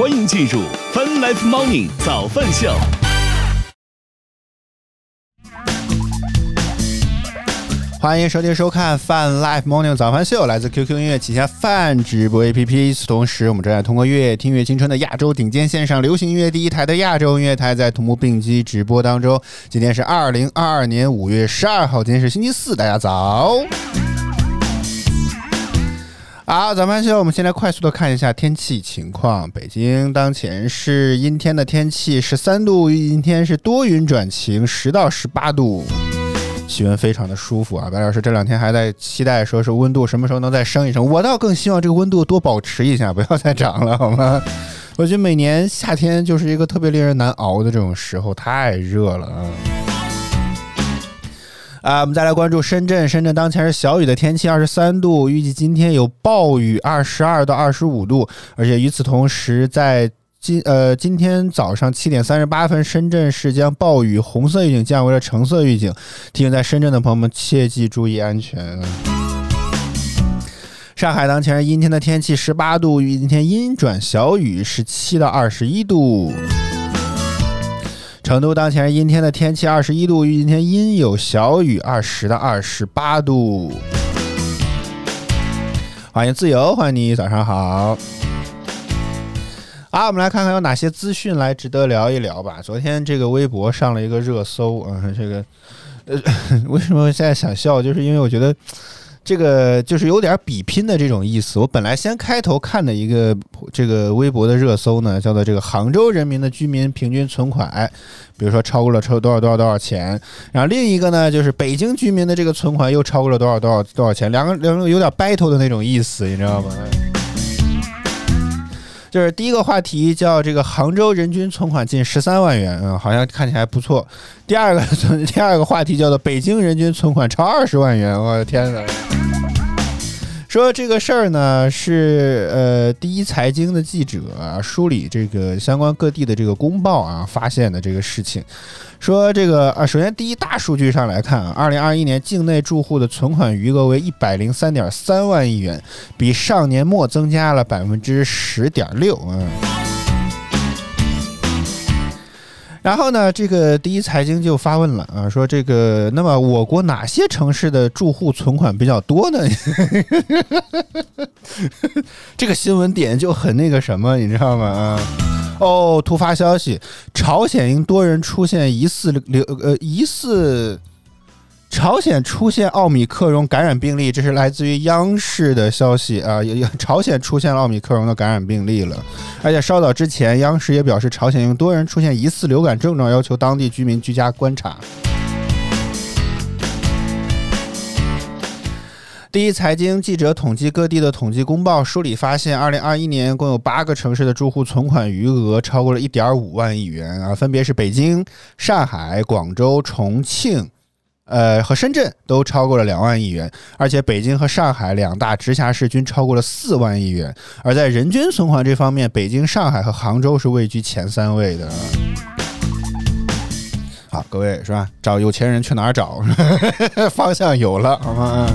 欢迎进入 Fan Life Morning 早饭秀。欢迎收听收看 Fan Life Morning 早饭秀，来自 QQ 音乐旗下 Fan 直播 APP。 同时我们正在通过越听越青春的亚洲顶尖线上流行音乐第一台的亚洲音乐台在同步并机直播当中。今天是2022年5月12号，今天是星期四，大家早。好，咱们我们先来快速的看一下天气情况。北京当前是阴天的天气，13度，阴天是多云转晴，10到18度，气温非常的舒服啊。白老师这两天还在期待说是温度什么时候能再升一升，我倒更希望这个温度多保持一下，不要再涨了好吗？我觉得每年夏天就是一个特别令人难熬的这种时候，太热了啊。我们再来关注深圳。深圳当前是小雨的天气，23度，预计今天有暴雨，22到25度。而且与此同时，在今天早上7点38分，深圳市将暴雨红色预警降为了橙色预警，提醒在深圳的朋友们切记注意安全。上海当前是阴天的天气，18度，预计今天阴转小雨，17到21度。成都当前是阴天的天气，21度，预计今天阴有小雨，20到28度。欢迎自由，欢迎你，早上好。我们来看看有哪些资讯来值得聊一聊吧。昨天这个微博上了一个热搜啊，为什么现在想笑？就是因为我觉得这个就是有点比拼的这种意思。我本来先开头看的一个这个微博的热搜呢，叫做这个杭州人民的居民平均存款，比如说超过了多少钱，然后另一个呢就是北京居民的这个存款又超过了多少钱，两个有点 battle 的那种意思，你知道吗？就是第一个话题叫这个杭州人均存款近13万元，好像看起来不错。第二个话题叫做北京人均存款超20万元，我的天哪！说这个事儿呢是第一财经的记者梳理这个相关各地的这个公报啊发现的这个事情。说这个首先第一大数据上来看，2021年境内住户的存款余额为 103.3 万亿元，比上年末增加了 10.6%。然后呢，这个第一财经就发问了啊，说这个那么我国哪些城市的住户存款比较多呢？这个新闻点就很那个什么，你知道吗？突发消息，朝鲜出现奥密克戎感染病例，这是来自于央视的消息啊。朝鲜出现了奥密克戎的感染病例了，而且稍早之前，央视也表示，朝鲜有多人出现疑似流感症状，要求当地居民居家观察。第一财经记者统计各地的统计公报梳理发现，2021年共有8个城市的住户存款余额超过了 1.5 万亿元啊，分别是北京、上海、广州、重庆和深圳都超过了2万亿元，而且北京和上海两大直辖市均超过了4万亿元。而在人均存款这方面，北京、上海和杭州是位居前3位的。好，各位是吧？找有钱人去哪儿找？方向有了，好吗？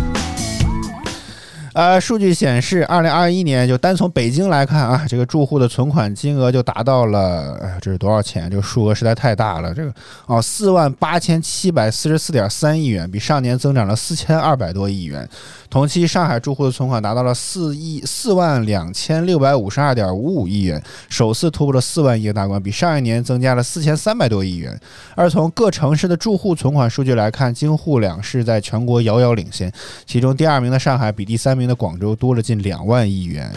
数据显示2021年就单从北京来看啊，这个住户的存款金额就达到了这是多少钱？这个数额实在太大了，这个48,744.3 亿元，比上年增长了4200多亿元。同期上海住户的存款达到了4万2652.55 亿元，首次突破了4万亿大关，比上一年增加了4300多亿元。而从各城市的住户存款数据来看，京沪两市在全国遥遥领先，其中第二名的上海比第三名的广州多了近2万亿元。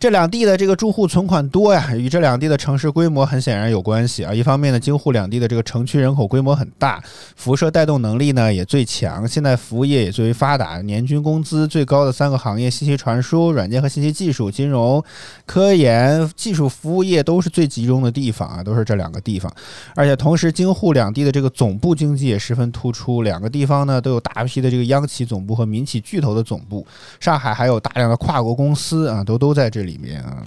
这两地的这个住户存款多呀，与这两地的城市规模很显然有关系啊。一方面呢，京沪两地的这个城区人口规模很大，辐射带动能力呢也最强，现在服务业也最为发达，年均工资最高的3个行业，信息传输、软件和信息技术、金融、科研、技术服务业都是最集中的地方啊，都是这两个地方。而且同时，京沪两地的这个总部经济也十分突出，两个地方呢都有大批的这个央企总部和民企巨头的总部，上海还有大量的跨国公司啊，都在这里面啊。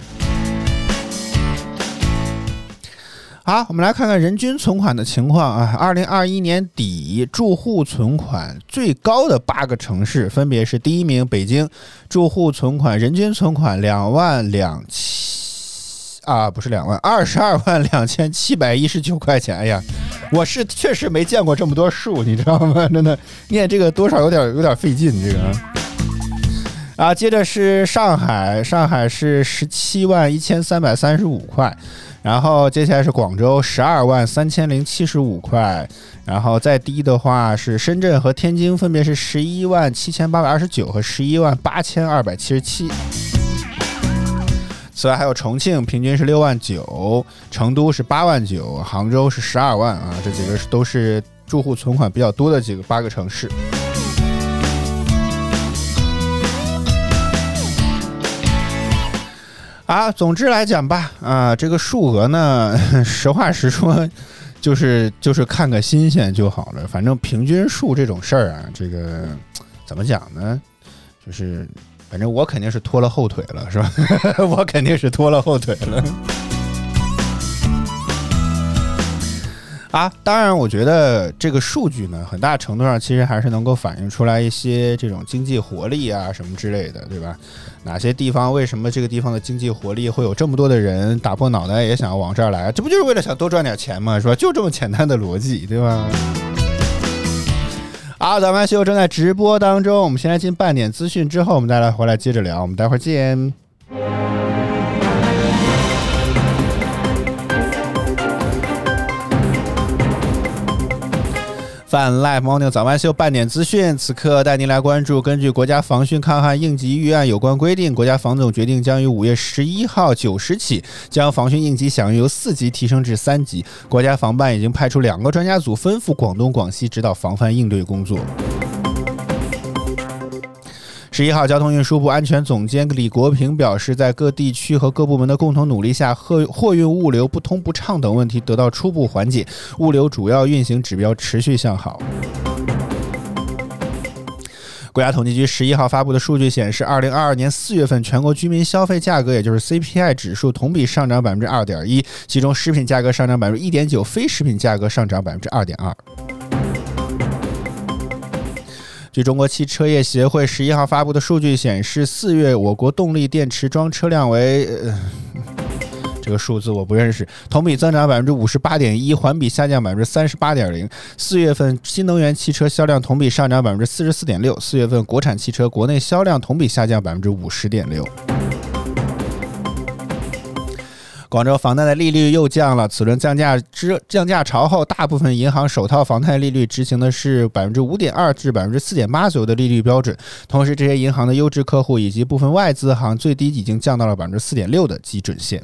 好，我们来看看人均存款的情况啊。2021年底住户存款最高的8个城市分别是：第一名北京，住户存款人均存款22万2719块钱。哎呀，我是确实没见过这么多数，你知道吗？真的念这个多少有点费劲这个。啊，接着是上海，上海是17万1335块，然后接下来是广州12万3075块，然后再低的话是深圳和天津，分别是11万7829和11万8277。此外还有重庆，平均是6万9，成都是8万9，杭州是12万啊，这几个都是住户存款比较多的几个8个城市。啊，总之来讲吧，啊，这个数额呢，实话实说，就是看个新鲜就好了。反正平均数这种事儿啊，这个怎么讲呢？就是反正我肯定是拖了后腿了，是吧？我肯定是拖了后腿了。啊，当然，我觉得这个数据呢，很大程度上其实还是能够反映出来一些这种经济活力啊什么之类的，对吧？哪些地方为什么这个地方的经济活力会有这么多的人打破脑袋也想要往这儿来？这不就是为了想多赚点钱吗？是吧？就这么简单的逻辑，对吧？好，咱们秀正在直播当中，我们先来进半点资讯，之后我们再来回来接着聊，我们待会儿见。Fan Life Morning 早安秀半点资讯，此刻带您来关注。根据国家防汛抗旱应急预案有关规定，国家防总决定将于5月11号9时起，将防汛应急响应由4级提升至3级。国家防办已经派出2个专家组，吩咐广东、广西指导防范应对工作。11号，交通运输部安全总监李国平表示，在各地区和各部门的共同努力下，货运物流不通不畅等问题得到初步缓解，物流主要运行指标持续向好。国家统计局11号发布的数据显示，2022年4月份全国居民消费价格，也就是 CPI 指数同比上涨 2.1%， 其中食品价格上涨 1.9%， 非食品价格上涨 2.2%。据中国汽车业协会11号发布的数据显示，4月我国动力电池装车辆为这个数字我不认识，同比增长 58.1%， 环比下降 38.0%。4月份新能源汽车销量同比上涨 44.6%， 4月份国产汽车国内销量同比下降 50.6%。广州房贷的利率又降了，此轮降价潮后，大部分银行首套房贷利率执行的是 5.2% 至 4.8% 左右的利率标准，同时这些银行的优质客户以及部分外资行最低已经降到了 4.6% 的基准线。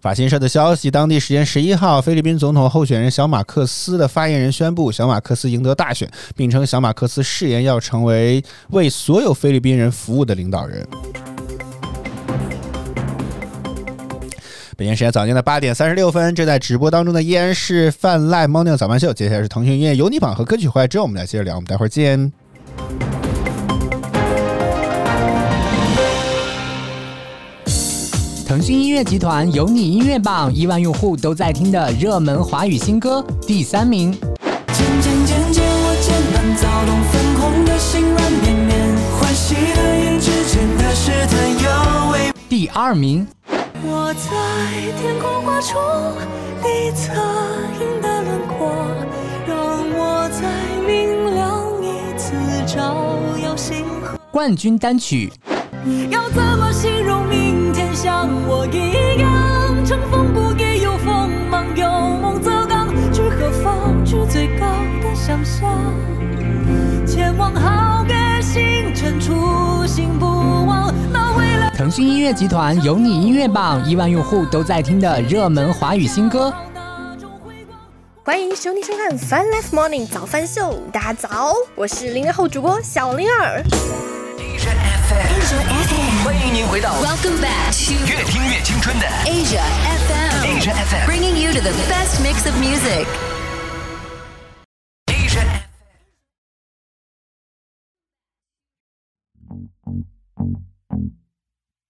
法新社的消息，当地时间11号，菲律宾总统候选人小马克思的发言人宣布，小马克思赢得大选，并称小马克思誓言要成为为所有菲律宾人服务的领导人。北京时间早间的8点36分，正在直播当中的依然是Fan Life Morning早安秀，接下来是腾讯音乐有你榜和歌曲回来之后，我们来接着聊，我们待会儿见。腾讯音乐集团有你音乐榜，1万用户都在听的热门华语新歌，第3名。渐渐渐渐我渐慢躁动，疯狂的心软绵绵，欢喜的眼之间的试探有味。第2名。我在天空画出你侧影的轮廓，让我在明亮一次照耀星河。冠军单曲。要怎么形容明天像我一样，乘风不给有锋芒，有梦走岗，去何方，去最高的想象，前往好个星辰，初心不忘那未来。腾讯音乐集团有你音乐榜，1万用户都在听的热门华语新歌。欢迎兄弟收看 Fan Life Morning 早饭秀，大家早，我是00后主播小02。Asia FM， 欢迎您回到 Welcome back to 越听越青春的 Asia FM。Asia FM bringing you to the best mix of music。Asia FM。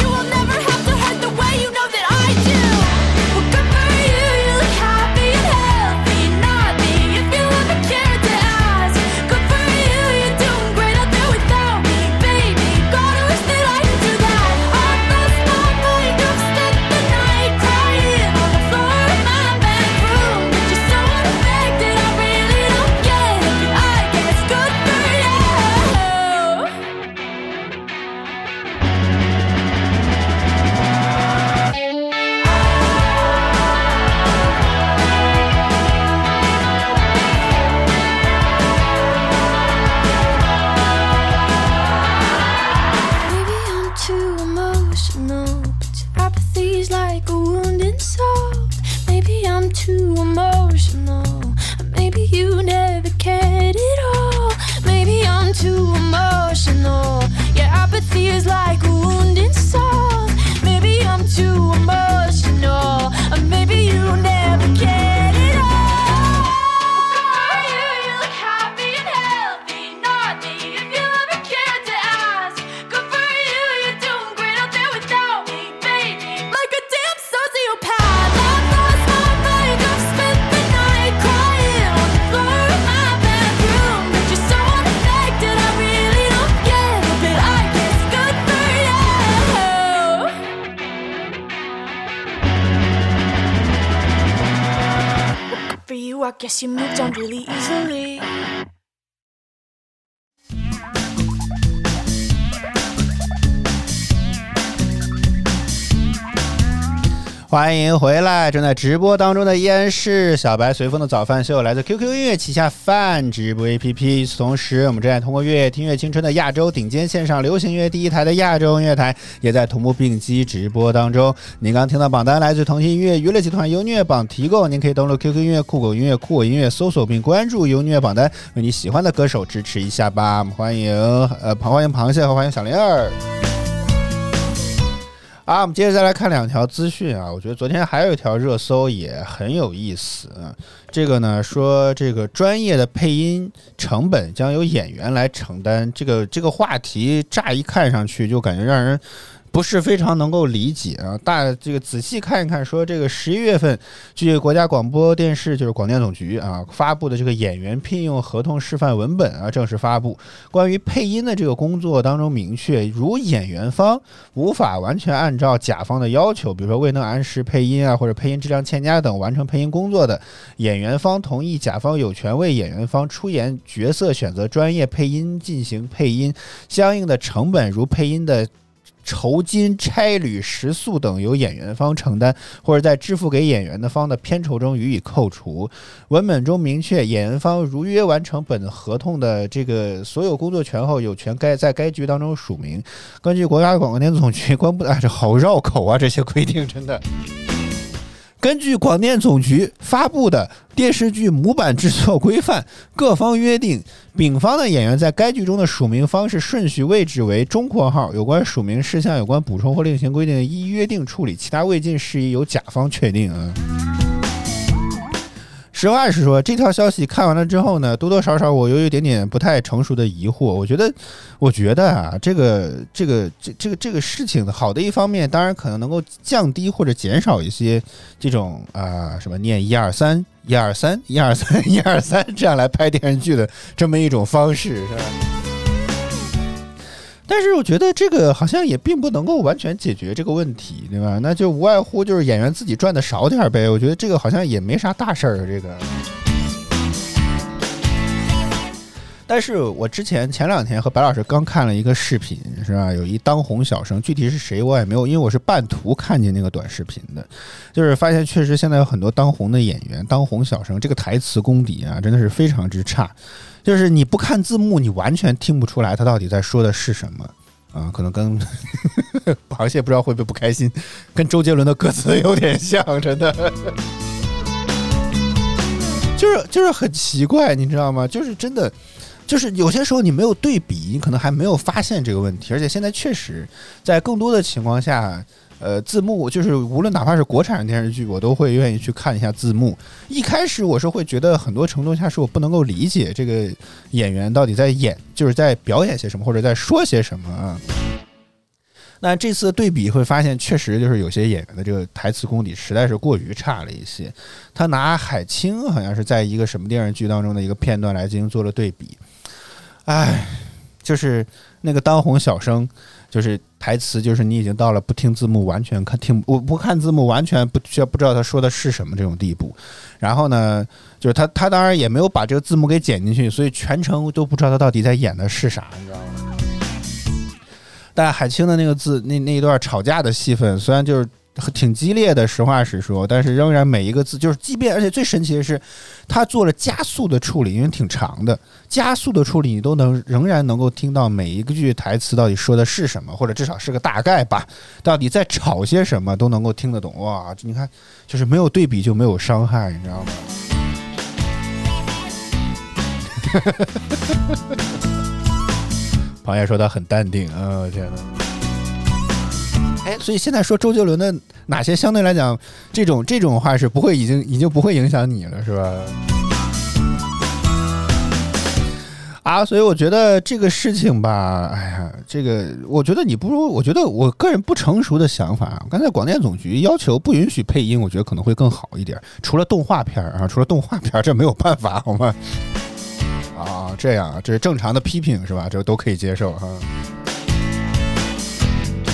You will never have to hurt the way you know that I do. Well, good for you, you look happy and healthy. Not me, if you ever cared to ask. Good for you, you doing great.Guess you moved on really easily.欢迎回来，正在直播当中的依然是小白随风的早饭秀，来自 QQ 音乐旗下饭直播 APP。 同时我们正在通过月乐听乐青春的亚洲顶尖线上流行音乐第一台的亚洲音乐台也在同步并机直播当中。您刚听到榜单来自腾讯音乐娱乐集团优虐榜提供，您可以登录 QQ 音乐、酷狗音乐、酷我音乐搜索并关注优虐榜单，为你喜欢的歌手支持一下吧。我们欢迎螃蟹和欢迎小灵儿啊。我们接着再来看两条资讯啊，我觉得昨天还有一条热搜也很有意思。这个呢说这个专业的配音成本将由演员来承担，这个话题乍一看上去就感觉让人不是非常能够理解啊。这个仔细看一看，说这个11月份据国家广播电视就是广电总局啊发布的这个演员聘用合同示范文本啊正式发布，关于配音的这个工作当中明确，如演员方无法完全按照甲方的要求，比如说未能按时配音啊或者配音质量欠佳等完成配音工作的，演员方同意甲方有权为演员方出演角色选择专业配音进行配音，相应的成本如配音的酬金、差旅、食宿等由演员方承担，或者在支付给演员的方的片酬中予以扣除。文本中明确，演员方如约完成本合同的这个所有工作权后，有权在该局当中署名。根据国家广电总局公布的，这好绕口啊，这些规定真的。根据广电总局发布的电视剧模板制作规范，各方约定丙方的演员在该剧中的署名方式顺序位置为中括号，有关署名事项有关补充或另行规定依约定处理，其他未尽事宜由甲方确定啊。实话实说，这条消息看完了之后呢，多多少少我有一点点不太成熟的疑惑。我觉得啊，这个事情好的一方面，当然可能能够降低或者减少一些这种啊、什么念123这样来拍电视剧的这么一种方式，是吧？但是我觉得这个好像也并不能够完全解决这个问题，对吧？那就无外乎就是演员自己赚的少点呗。我觉得这个好像也没啥大事儿，这个。但是我前两天和白老师刚看了一个视频，是吧？有一当红小生，具体是谁我也没有，因为我是半途看见那个短视频的，就是发现确实现在有很多当红的演员、当红小生，这个台词功底啊，真的是非常之差。就是你不看字幕，你完全听不出来他到底在说的是什么啊！可能跟螃蟹不知道会不会不开心，跟周杰伦的歌词有点像，真的。就是很奇怪，你知道吗？就是真的。就是有些时候你没有对比，你可能还没有发现这个问题，而且现在确实在更多的情况下，字幕就是无论哪怕是国产电视剧，我都会愿意去看一下字幕。一开始我是会觉得很多程度下是我不能够理解这个演员到底在演，就是在表演些什么或者在说些什么啊。那这次的对比会发现，确实就是有些演员的这个台词功底实在是过于差了一些。他拿海清好像是在一个什么电视剧当中的一个片段来进行做了对比。哎，就是那个当红小生，就是台词，就是你已经到了不听字幕完全不看字幕完全不知道他说的是什么这种地步。然后呢，就是他当然也没有把这个字幕给剪进去，所以全程都不知道他到底在演的是啥，你知道吗？但海清的那个那一段吵架的戏份，虽然就是挺激烈的，实话实说，但是仍然每一个字就是，即便而且最神奇的是，他做了加速的处理，因为挺长的，加速的处理你都仍然能够听到每一个句台词到底说的是什么，或者至少是个大概吧，到底在吵些什么都能够听得懂。哇，你看，就是没有对比就没有伤害，你知道吗？螃蟹说他很淡定啊，我天哪！哎，所以现在说周杰伦的哪些相对来讲，这种话是不会已经不会影响你了，是吧？啊，所以我觉得这个事情吧，哎呀，这个我觉得你不如，我觉得我个人不成熟的想法，刚才广电总局要求不允许配音，我觉得可能会更好一点，除了动画片这没有办法，好吗？啊，这样这是正常的批评，是吧？这都可以接受哈，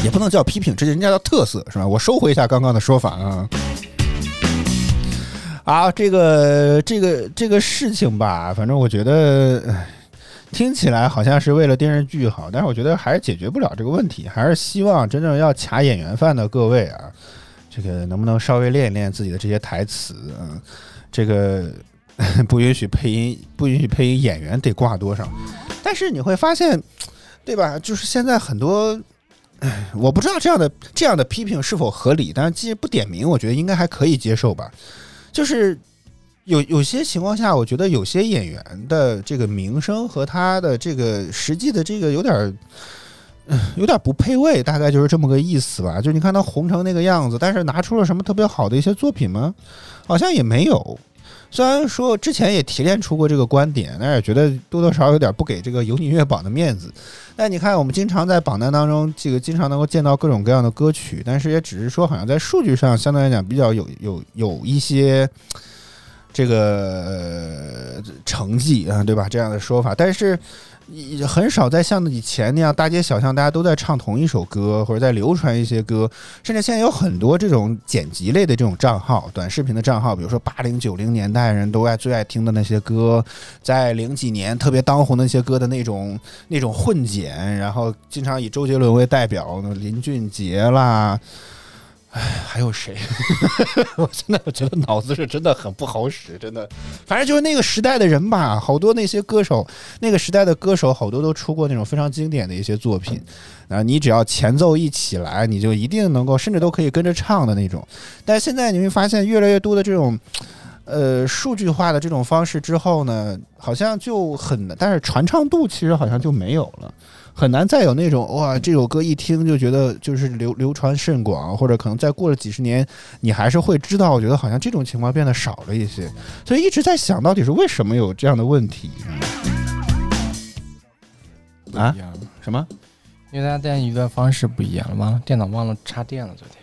也不能叫批评，这人家叫特色，是吧？我收回一下刚刚的说法啊。啊，这个事情吧，反正我觉得听起来好像是为了电视剧好，但是我觉得还是解决不了这个问题，还是希望真正要卡演员饭的各位啊，这个能不能稍微练一练自己的这些台词啊？这个。不允许配音演员得挂多少，但是你会发现，对吧？就是现在很多，我不知道这样的批评是否合理，但是既然不点名，我觉得应该还可以接受吧。就是有些情况下，我觉得有些演员的这个名声和他的这个实际的这个有点不配位，大概就是这么个意思吧。就你看他红成那个样子，但是拿出了什么特别好的一些作品吗？好像也没有。虽然说之前也提炼出过这个观点，但是觉得多多少少有点不给这个有你乐榜的面子。但你看，我们经常在榜单当中，这个经常能够见到各种各样的歌曲，但是也只是说，好像在数据上相对来讲比较有一些这个成绩啊，对吧？这样的说法，但是很少在像以前那样大街小巷大家都在唱同一首歌，或者在流传一些歌，甚至现在有很多这种剪辑类的这种账号、短视频的账号，比如说80、90年代人都最爱听的那些歌，在00几年特别当红的那些歌的那种混剪，然后经常以周杰伦为代表，林俊杰啦，哎，还有谁？我现在觉得脑子是真的很不好使，真的。反正就是那个时代的人吧，好多那些歌手，那个时代的歌手好多都出过那种非常经典的一些作品。啊，你只要前奏一起来，你就一定能够，甚至都可以跟着唱的那种。但现在你会发现，越来越多的这种，数据化的这种方式之后呢，好像就很，但是传唱度其实好像就没有了。很难再有那种哇，这首歌一听就觉得就是流传甚广，或者可能再过了几十年你还是会知道。我觉得好像这种情况变得少了一些，所以一直在想到底是为什么有这样的问题啊？什么？因为大家电娱乐方式不一样了吗？电脑忘了插电了，昨天。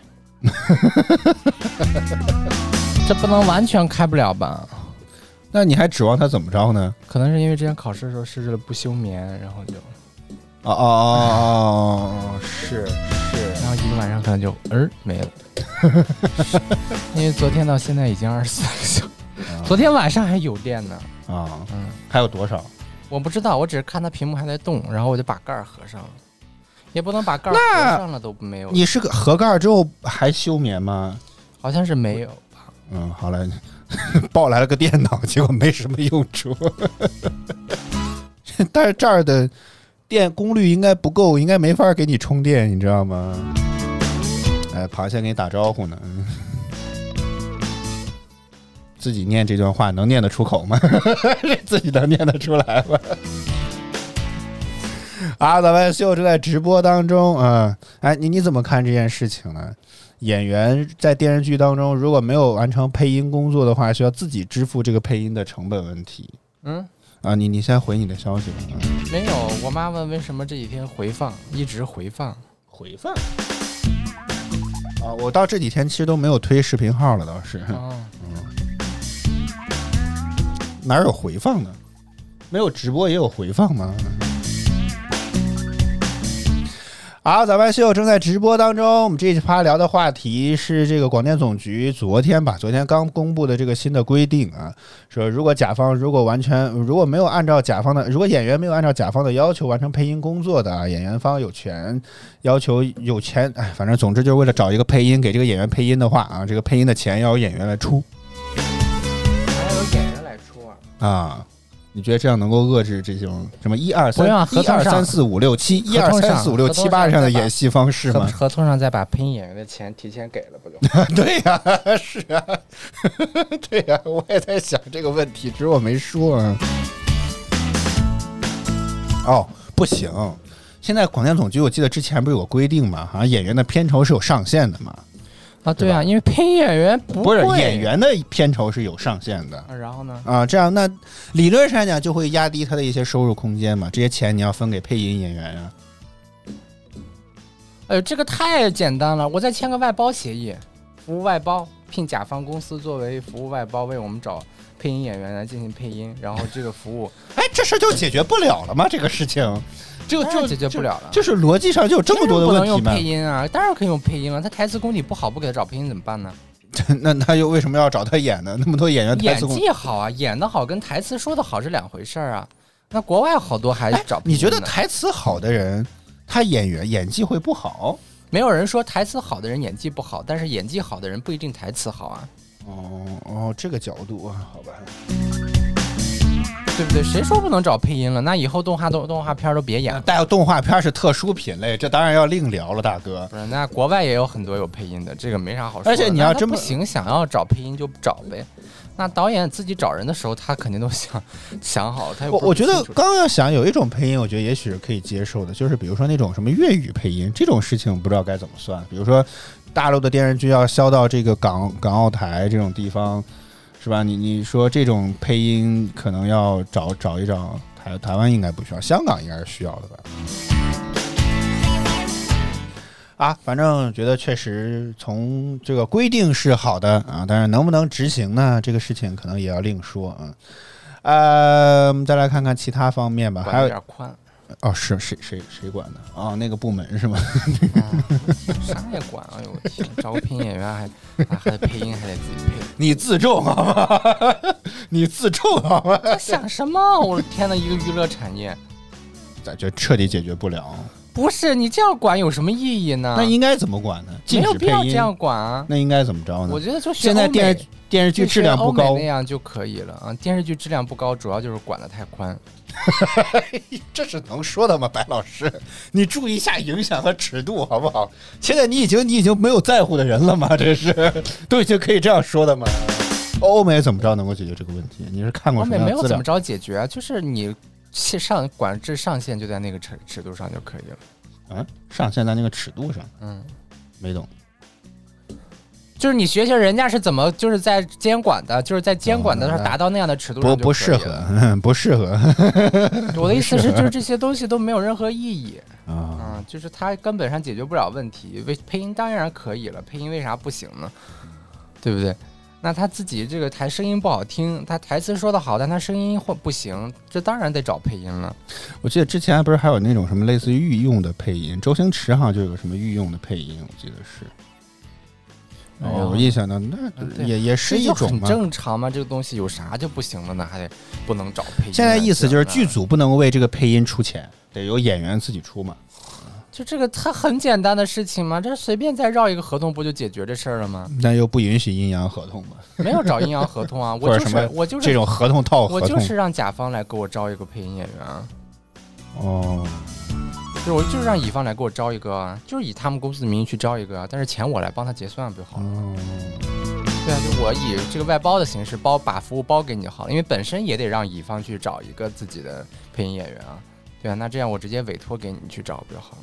这不能完全开不了吧？那你还指望他怎么着呢？可能是因为之前考试的时候设置了不休眠，然后就是，然后一个晚上可能就没了。因为昨天到现在已经24个小时，昨天晚上还有电呢啊，还有多少？我不知道，我只是看他屏幕还在动，然后我就把盖合上了。也不能把盖合上了，都没有。你是个合盖之后还休眠吗？好像是没有吧。嗯，好了，抱来了个电脑，结果没什么用处。但是这儿的电功率应该不够，应该没法给你充电，你知道吗？哎，螃蟹给你打招呼呢。自己念这段话能念得出口吗？自己能念得出来吗？啊，咱们秀就在直播当中啊，哎，你怎么看这件事情呢？演员在电视剧当中如果没有完成配音工作的话，需要自己支付这个配音的成本问题。你先回你的消息吧。没有，我妈问为什么这几天一直回放啊，我到这几天其实都没有推视频号了，倒是。哪有回放呢？没有直播也有回放吗？好，咱们秀正在直播当中。我们这一趴聊的话题是这个广电总局昨天刚公布的这个新的规定啊，说如果演员没有按照甲方的要求完成配音工作的啊，演员方有权要求有钱，哎，反正总之就是为了找一个配音给这个演员配音的话啊，这个配音的钱要由演员来出，还要由演员来出啊。你觉得这样能够遏制这种什么1234567这样的演戏方式吗？合同上再把配音演员的钱提前给了不就？对呀，是啊，对呀，我也在想这个问题，只是我没说啊。哦，不行，现在广电总局我记得之前不是有规定嘛，好像演员的片酬是有上限的嘛。啊，对啊，因为配音演员不是演员的片酬是有上限的，然后呢？啊，这样那理论上讲就会压低他的一些收入空间嘛，这些钱你要分给配音演员啊。哎呦，这个太简单了，我再签个外包协议，服务外包，聘甲方公司作为服务外包为我们找配音演员来进行配音，然后这个服务，哎，这事就解决不了了吗？这个事情。就解决不了了，就是逻辑上就有这么多的问题吗？不能用配音啊，当然可以用配音了。他台词功底不好，不给他找配音怎么办呢？那他又为什么要找他演呢？那么多演员台词演技好啊，演得好跟台词说得好是两回事啊。那国外好多还找配音呢。你觉得台词好的人，他演技会不好？没有人说台词好的人演技不好，但是演技好的人不一定台词好啊。哦，这个角度啊，好吧。对不对？谁说不能找配音了？那以后动画片都别演了。但动画片是特殊品类，这当然要另聊了，大哥。不是，那国外也有很多有配音的，这个没啥好说的。而且你要真不行，想要找配音就找呗。那导演自己找人的时候，他肯定都想好。他我觉得刚要想有一种配音，我觉得也许是可以接受的，就是比如说那种什么粤语配音这种事情，不知道该怎么算。比如说大陆的电视剧要销到这个港澳台这种地方。是吧？你说这种配音可能要找一找台湾应该不需要，香港应该是需要的吧？啊，反正觉得确实从这个规定是好的啊，但是能不能执行呢？这个事情可能也要另说啊。我们再来看看其他方面吧，还有点宽。哦，是谁管的？哦，那个部门是吗？啥也管啊！我天，找个配音演员还得配音，还得自己配。你自重好吗？在想什么？我的天哪！一个娱乐产业，咱就彻底解决不了。不是你这样管有什么意义呢？那应该怎么管呢？没有必要这样管啊！那应该怎么着呢？我觉得就现在电视剧质量不高那样就可以了啊！电视剧质量不高，主要就是管得太宽。这是能说的吗？白老师，你注意一下影响和尺度好不好？现在你已经没有在乎的人了吗？这是都已经可以这样说的吗？欧美怎么着能够解决这个问题？你是看过什么样的资料？欧美没有怎么着解决，就是你上管制上限就在那个 尺度上就可以了。啊，上限在那个尺度上？嗯，没懂。就是你学学人家是怎么就是在监管的，就是在监管的时候达到那样的尺度上就可以了。不适合，不适合。我的意思是，就是这些东西都没有任何意义啊、嗯，就是它根本上解决不了问题。配音当然可以了，配音为啥不行呢？对不对？那他自己这个台声音不好听，他台词说的好，但他声音不行，这当然得找配音了。我记得之前不是还有那种什么类似于御用的配音，周星驰好像就有什么御用的配音，我记得是。哦，我印象呢，那也是一种嘛，很正常嘛。这个东西有啥就不行了呢？还得不能找配音？现在意思就是剧组不能为这个配音出钱，得由演员自己出嘛。就这个，它很简单的事情嘛，这随便再绕一个合同不就解决这事儿了吗？但又不允许阴阳合同嘛，没有找阴阳合同啊，我就是这种合同套合同，我就是让甲方来给我招一个配音演员啊。哦。我就是让乙方来给我招一个啊，就是以他们公司的名义去招一个啊，但是钱我来帮他结算不就好了吗？对啊，就我以这个外包的形式包把服务包给你就好了，因为本身也得让乙方去找一个自己的配音演员啊。对啊，那这样我直接委托给你去找不就好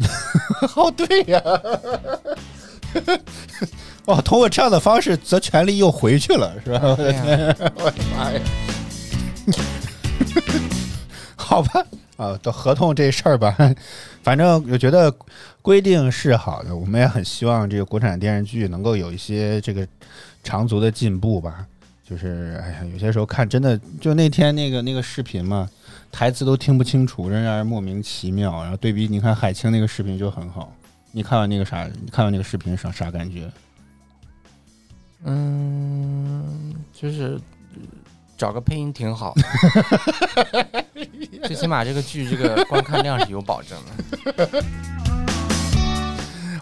了？哦，对呀、啊，哇，通过这样的方式，则权利又回去了，是吧？啊对啊、我的妈呀！好吧。啊，到合同这事儿吧，反正我觉得规定是好的，我们也很希望这个国产电视剧能够有一些这个长足的进步吧。就是哎呀，有些时候看真的，就那天那个视频嘛，台词都听不清楚，真让人莫名其妙。然后对比你看海清那个视频就很好，你看完那个视频啥感觉？嗯，就是。找个配音挺好，最起码这个剧这个观看量是有保证的。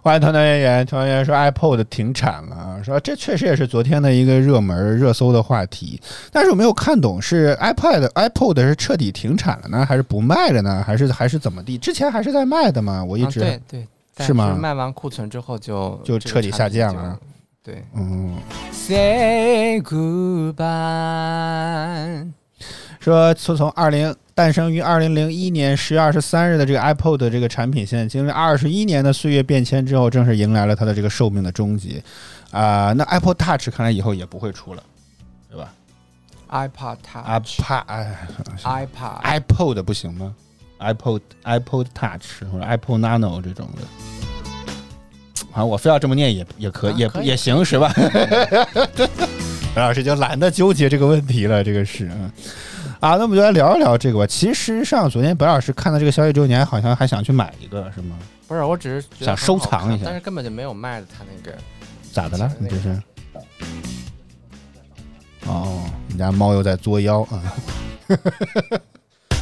欢迎团团圆圆说 iPod 停产了，说这确实也是昨天的一个热搜的话题。但是我没有看懂是 iPod 是彻底停产了呢，还是不卖了呢，还是怎么地？之前还是在卖的嘛，我一直、啊、对是吗？卖完库存之后就彻底下架了。对，嗯。Say goodbye。说从诞生于2001年10月23日的这个 iPod 的这个产品，现在经历21年的岁月变迁之后，正是迎来了它的这个寿命的终结。那 iPod Touch 看来以后也不会出了，对吧 ？iPod Touch。iPod 不行吗 ？iPod Touch 或者 iPod Nano 这种的。啊，我非要这么念也可以、啊、也行是吧？白老师就懒得纠结这个问题了，这个是啊，那我们就来聊一聊这个吧。其实上昨天白老师看到这个消息之后，你好像还想去买一个是吗？不是，我只是想收藏一下，但是根本就没有卖的。他那个咋的了？你这是？哦，你家猫又在作妖啊！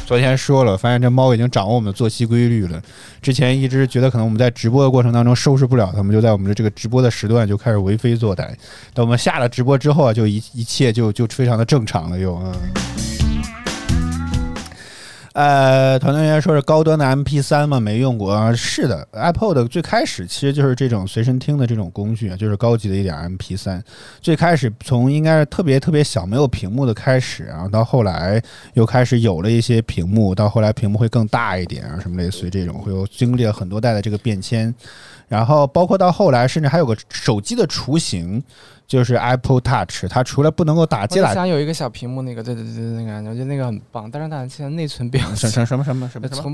昨天说了，发现这猫已经掌握我们的作息规律了。之前一直觉得可能我们在直播的过程当中收拾不了它们，就在我们的这个直播的时段就开始为非作歹。等我们下了直播之后啊，就一切就非常的正常了又。团队员说是高端的 MP3 嘛，没用过啊。是的 ，iPod 最开始其实就是这种随身听的这种工具，就是高级的一点 MP3。最开始从应该是特别特别小没有屏幕的开始啊，到后来又开始有了一些屏幕，到后来屏幕会更大一点啊，什么类似于这种，会有经历了很多代的这个变迁。然后包括到后来，甚至还有个手机的雏形。就是 Apple Touch， 它除了不能够打接打，我想有一个小屏幕那个，对，那个我觉得那个很棒，但是它现在内存比较小，什么存不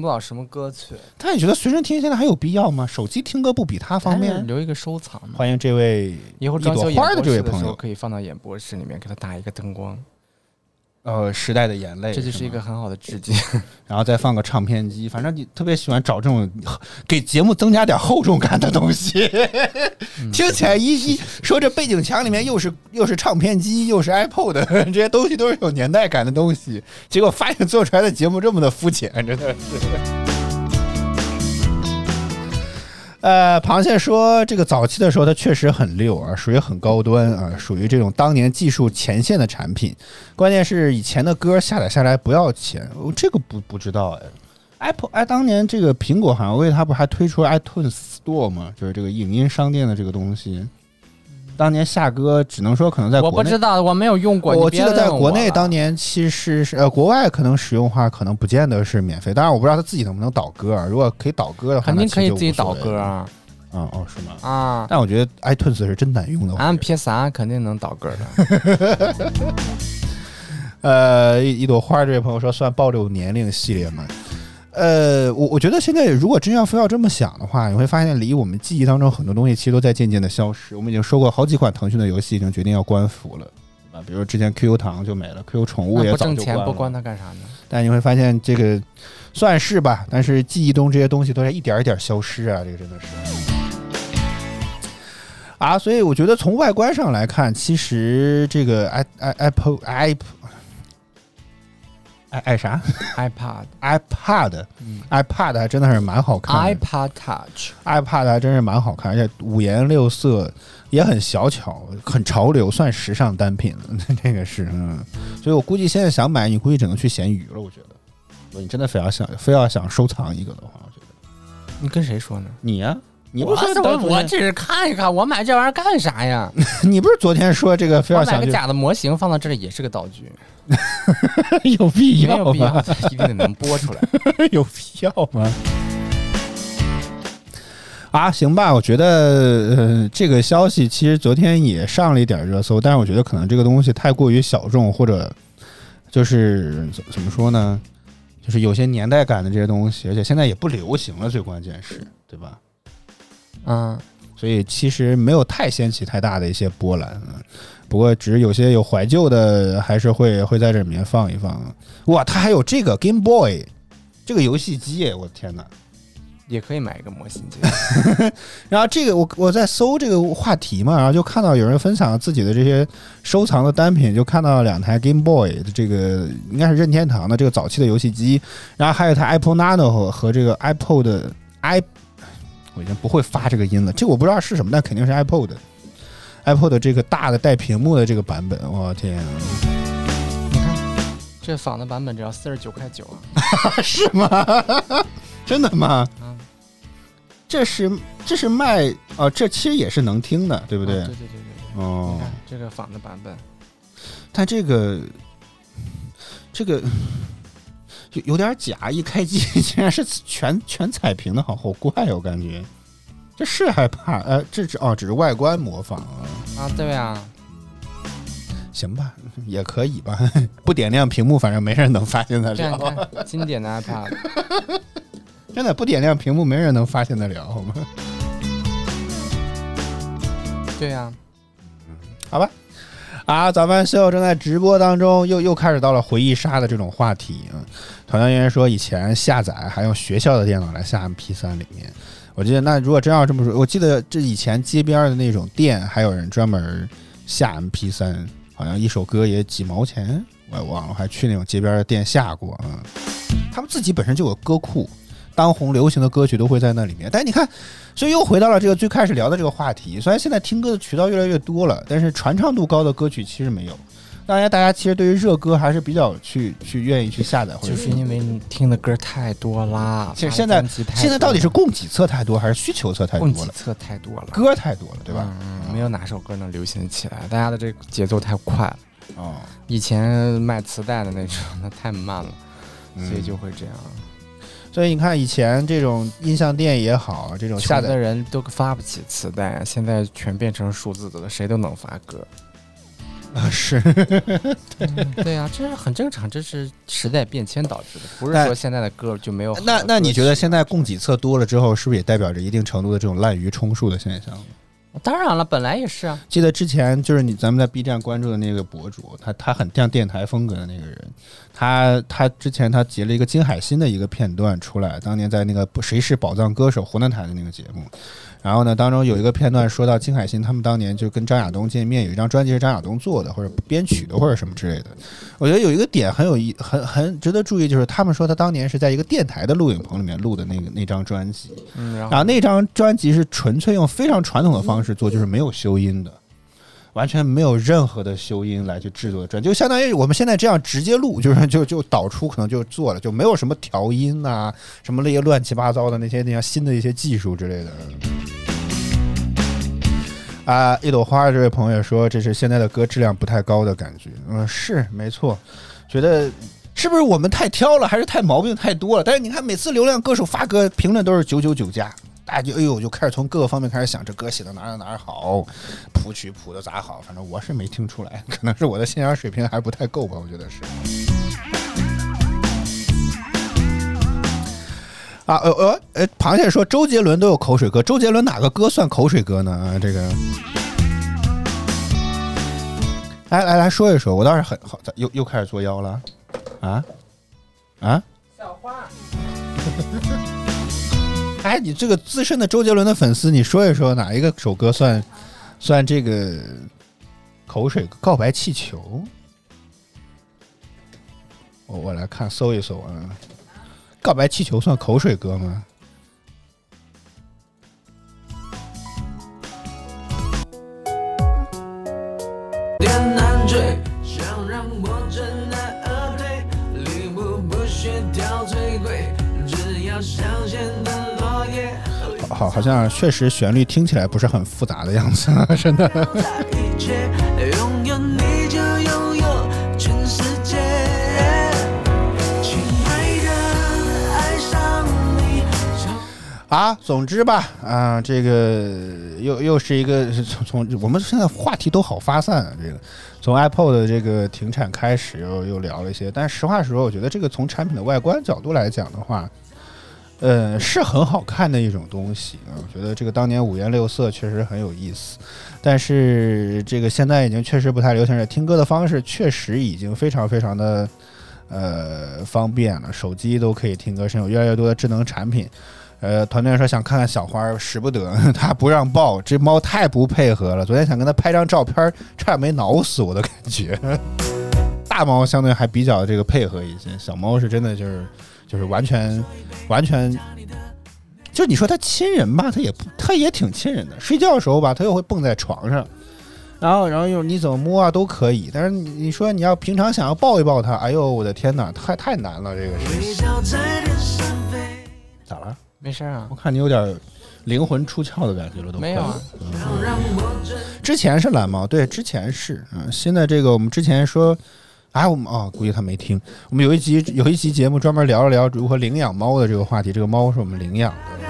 了什么歌曲。但你觉得随身听现在还有必要吗？手机听歌不比它方便？留一个收藏嘛。欢迎这位以后装修演播室的时候可以放到演播室里面，给它打一个灯光。时代的眼泪，这就是一个很好的致敬。然后再放个唱片机，反正你特别喜欢找这种给节目增加点厚重感的东西。听起来说这背景墙里面又是唱片机，又是 iPod 的，这些东西都是有年代感的东西。结果发现做出来的节目这么的肤浅，真的是。螃蟹说这个早期的时候它确实很溜啊，属于很高端啊，属于这种当年技术前线的产品。关键是以前的歌下载下来不要钱，我这个不知道哎。Apple 当年这个苹果好像为它不还推出 iTunes Store 吗？就是这个影音商店的这个东西。当年夏哥只能说可能在国内我不知道，我没有用过。我记得在国内当年其实是国外可能使用的话，可能不见得是免费。当然我不知道他自己能不能导歌，如果可以导歌的话，肯定可以自己导歌啊。嗯、哦，是吗？啊，但我觉得 iTunes 是真难用的。PS3 肯定能导歌的。一朵花这位朋友说算暴露年龄系列吗？我觉得现在如果真要非要这么想的话，你会发现离我们记忆当中很多东西其实都在渐渐的消失。我们已经说过好几款腾讯的游戏已经决定要关服了，比如之前 QQ 堂就没了， QQ 宠物也早就关了。不挣钱不关它干啥呢？但你会发现这个算是吧，但是记忆中这些东西都在一点一点消失啊，这个真的是。啊，所以我觉得从外观上来看，其实这个 iPad 还真的是蛮好看的。iPod Touch iPad 还真是蛮好看，而且五颜六色也很小巧，很潮流，算时尚单品了。这个是，嗯，所以我估计现在想买，你估计只能去闲鱼了。我觉得，你真的非要想收藏一个的话，我觉得你跟谁说呢？你呀、啊。你不是我只是看一看，我买这玩意儿干啥呀？你不是昨天说这个非要想买个假的模型放到这里也是个道具，有必要吗？没有必要，一定得能播出来，有必要吗？啊，行吧，我觉得这个消息其实昨天也上了一点热搜，但是我觉得可能这个东西太过于小众，或者就是怎么说呢？就是有些年代感的这些东西，而且现在也不流行了，最关键是，对吧？嗯，所以其实没有太掀起太大的一些波澜，不过只是有些有怀旧的还是会在这里面放一放。哇，它还有这个 Game Boy 这个游戏机，我的天哪，也可以买一个模型机。然后这个我在搜这个话题嘛，然后就看到有人分享自己的这些收藏的单品，就看到两台 Game Boy 的这个应该是任天堂的这个早期的游戏机，然后还有台 iPod Nano 和这个 iPod 的 iPod，我已经不会发这个音了，这个我不知道是什么，但肯定是 iPod 这个大的带屏幕的这个版本。我天、啊！你看这仿的版本只要49.9啊，是吗？真的吗？嗯、这是卖啊，这其实也是能听的，对不对？啊、对。哦，你看这个仿的版本，它这个。有点假，一开机竟然是全彩屏的，好怪哦，我感觉这是害怕，只是外观模仿啊，对啊，行吧，也可以吧，不点亮屏幕，反正没人能发现得了。看经典的 iPad， 真的不点亮屏幕，没人能发现得了，好吗？对啊，好吧。啊，早饭秀正在直播当中，又开始到了回忆杀的这种话题。团队人员说，以前下载还用学校的电脑来下 MP3 里面。我记得，那如果真要这么说，我记得这以前街边的那种店，还有人专门下 MP3， 好像一首歌也几毛钱，我忘了，还去那种街边的店下过啊。他们自己本身就有歌库，当红流行的歌曲都会在那里面。但你看。所以又回到了这个最开始聊的这个话题，虽然现在听歌的渠道越来越多了，但是传唱度高的歌曲其实没有。当然，大家其实对于热歌还是比较去愿意去下载，或者就是因为你听的歌太多啦。其实现在到底是供给侧太多还是需求侧太多了？供给侧太多了，歌太多了，对吧？嗯，没有哪首歌能流行起来，大家的这个节奏太快了。哦，以前卖磁带的那种，那太慢了，所以就会这样。所以你看，以前这种音像店也好，这种下载的人都发不起磁带，现在全变成数字的了，谁都能发歌。啊，是，对啊，这是很正常，这是时代变迁导致的，不是说现在的歌就没有好。那你觉得现在供给侧多了之后，是不是也代表着一定程度的这种滥竽充数的现象？当然了，本来也是啊。记得之前就是咱们在 B 站关注的那个博主，他很像电台风格的那个人。他之前他截了一个金海心的一个片段出来，当年在那个谁是宝藏歌手湖南台的那个节目，然后呢当中有一个片段说到金海心他们当年就跟张亚东见面，有一张专辑是张亚东做的或者编曲的或者什么之类的。我觉得有一个点很值得注意，就是他们说他当年是在一个电台的录影棚里面录的那张专辑，然后那张专辑是纯粹用非常传统的方式做，就是没有修音的。完全没有任何的修音来去制作的专辑，就相当于我们现在这样直接录，就是就导出可能就做了，就没有什么调音啊，什么那些乱七八糟的那些新的一些技术之类的。啊，一朵花这位朋友说这是现在的歌质量不太高的感觉。嗯，是没错，觉得是不是我们太挑了，还是太毛病太多了？但是你看每次流量歌手发歌评论都是999+，大家就哎呦就开始从各个方面开始想这歌写的哪儿好，谱曲谱的咋好，反正我是没听出来，可能是我的欣赏水平还不太够吧，我觉得是。啊螃蟹说周杰伦都有口水歌，周杰伦哪个歌算口水歌呢？啊，这个，来说一说，我倒是很好，又开始作妖了，啊，小花，哎，你这个资深的周杰伦的粉丝，你说一说哪一个首歌算这个口水告白气球？我来看搜一搜啊。告白气球算口水歌吗？好像确实旋律听起来不是很复杂的样子，真的。啊，总之吧，啊，这个又是一个从我们现在话题都好发散啊，这个从 iPod 的这个停产开始又聊了一些，但实话实说，我觉得这个从产品的外观角度来讲的话，是很好看的一种东西啊，我觉得这个当年五颜六色确实很有意思，但是这个现在已经确实不太流行了，听歌的方式确实已经非常非常的方便了，手机都可以听歌，甚至有越来越多的智能产品。团队说想看看小花，使不得，他不让抱，这猫太不配合了。昨天想跟他拍张照片，差点没挠死我的感觉。大猫相对还比较这个配合一些，小猫是真的就是完全，就你说它亲人吧，它也挺亲人的。睡觉的时候吧，它又会蹦在床上，然后又你怎么摸啊都可以。但是你说你要平常想要抱一抱它，哎呦我的天哪，太难了这个事。咋了？没事啊，我看你有点灵魂出窍的感觉了，都没有啊。之前是蓝猫，对，之前是现在这个我们之前说，哎，我们估计他没听。我们有一集节目专门聊了聊如何领养猫的这个话题，这个猫是我们领养的，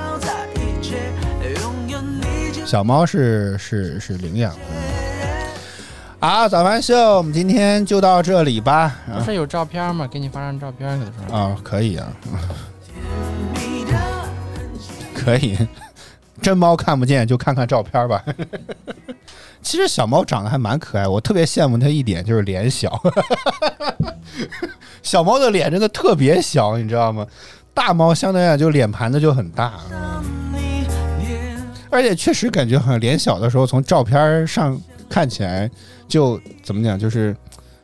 小猫是领养的。啊，早饭秀，我们今天就到这里吧。不是有照片吗？给你发张照片，可以啊。可以，真猫看不见就看看照片吧。其实小猫长得还蛮可爱，我特别羡慕它一点就是脸小。小猫的脸真的特别小，你知道吗？大猫相对来讲就脸盘子就很大，而且确实感觉好像脸小的时候，从照片上看起来就怎么讲，就是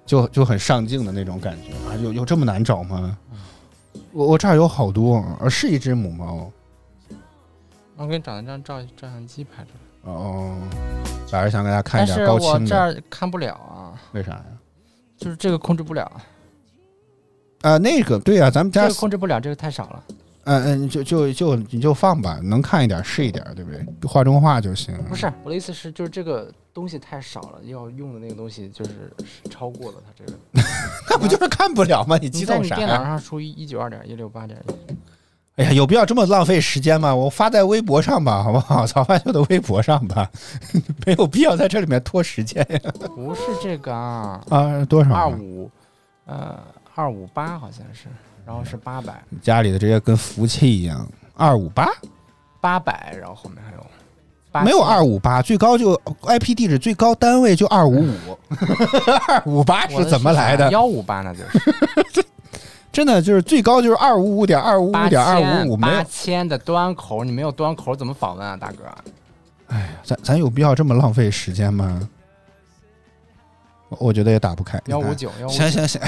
就很上镜的那种感觉啊！有这么难找吗？我这儿有好多，是一只母猫。我给你找一张照相机拍出来。哦，还是想给大家看一下高清的。但是我这儿看不了啊。为啥呀？就是这个控制不了。那个对啊，咱们家这个控制不了，这个太少了。你就放吧，能看一点是一点，对不对？画中画就行。不是，我的意思是，就是这个东西太少了，要用的那个东西就是超过了它这个。那不就是看不了吗？你激动啥？你在你电脑上输192.168.1。哎呀，有必要这么浪费时间吗？我发在微博上吧，好不好？早饭秀的微博上吧，没有必要在这里面拖时间呀。不是这个啊，多少？258好像是，然后是800。家里的这些跟服务器一样，258，800，然后后面还有没有258？最高就 IP 地址最高单位就255，258是怎么来的？158那就是。真的就是最高就是255.255.255，8000的端口，你没有端口怎么访问啊，大哥？哎，咱有必要这么浪费时间吗？我觉得也打不开。159，行，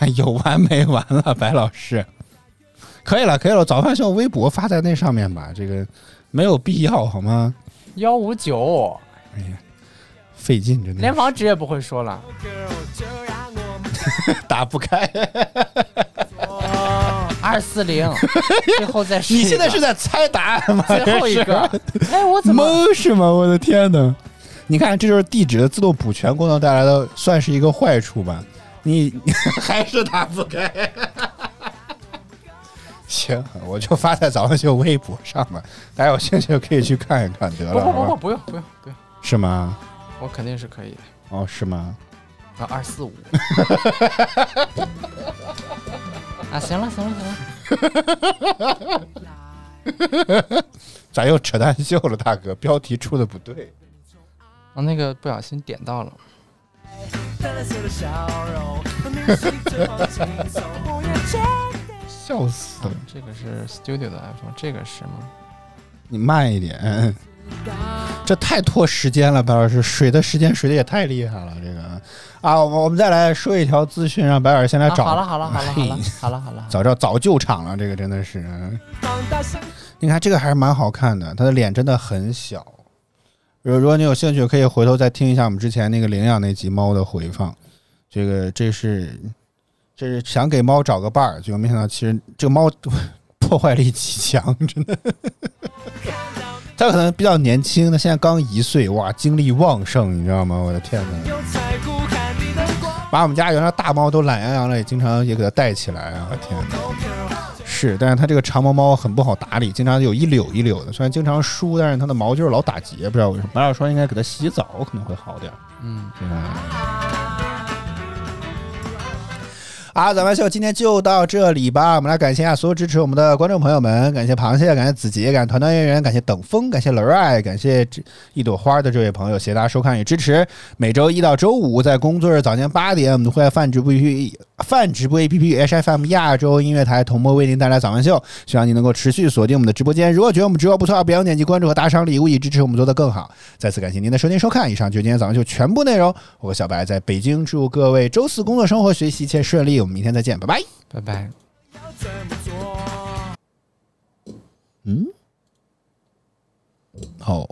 哎呀，有完没完了，白老师？可以了，早饭秀微博发在那上面吧，这个没有必要好吗？159，哎呀，费劲，真的连网址也不会说了，打不开。240，最后再试。你现在是在猜答案吗？最后一个，哎，我怎么蒙是吗？我的天哪！你看这就是地址的自动补全功能带来的算是一个坏处吧，你还是打不开。行，我就发在早上秀微博上吧，大家有兴趣可以去看一看得了。不用，是吗？我肯定是可以的。哦，是吗？啊，245。啊，行了。咋又扯淡秀了，大哥？标题出的不对。啊，那个不小心点到了。笑死了！这个是 Studio 的 iPhone， 这个是吗？你慢一点，这太拖时间了，白老师水的时间水的也太厉害了，这个啊，我们再来说一条资讯，让白老师先来找。好了，早救场了，这个真的是。你看这个还是蛮好看的，他的脸真的很小。如果你有兴趣，可以回头再听一下我们之前那个领养那集猫的回放。这是想给猫找个伴儿，就没想到其实这个猫破坏力极强，真的。它可能比较年轻，它现在刚1岁，哇，精力旺盛，你知道吗？我的天哪！把我们家原来大猫都懒洋洋了，也经常也给它带起来啊！我天哪！是，但是它这个长毛猫很不好打理，经常有一绺一绺的，虽然经常梳，但是它的毛就是老打结，不知道为什么。马老说应该给它洗澡可能会好点。好，咱们秀今天就到这里吧。我们来感谢一下所有支持我们的观众朋友们，感谢螃蟹，感谢子杰，感谢团团圆圆，感谢等风，感谢冷爱，感谢一朵花的这位朋友，谢谢大家收看与支持。每周一到周五在工作日早间8点，我们会在泛直播 APP Asia FM 亚洲音乐台同步为您带来早安秀，希望您能够持续锁定我们的直播间。如果觉得我们直播不错，别忘点击关注和打赏礼物以支持我们做得更好。再次感谢您的收听收看，以上就是今天早安秀全部内容。我和小白在北京，祝各位周四工作生活学习一切顺利。我们明天再见，拜拜，拜拜。嗯，好。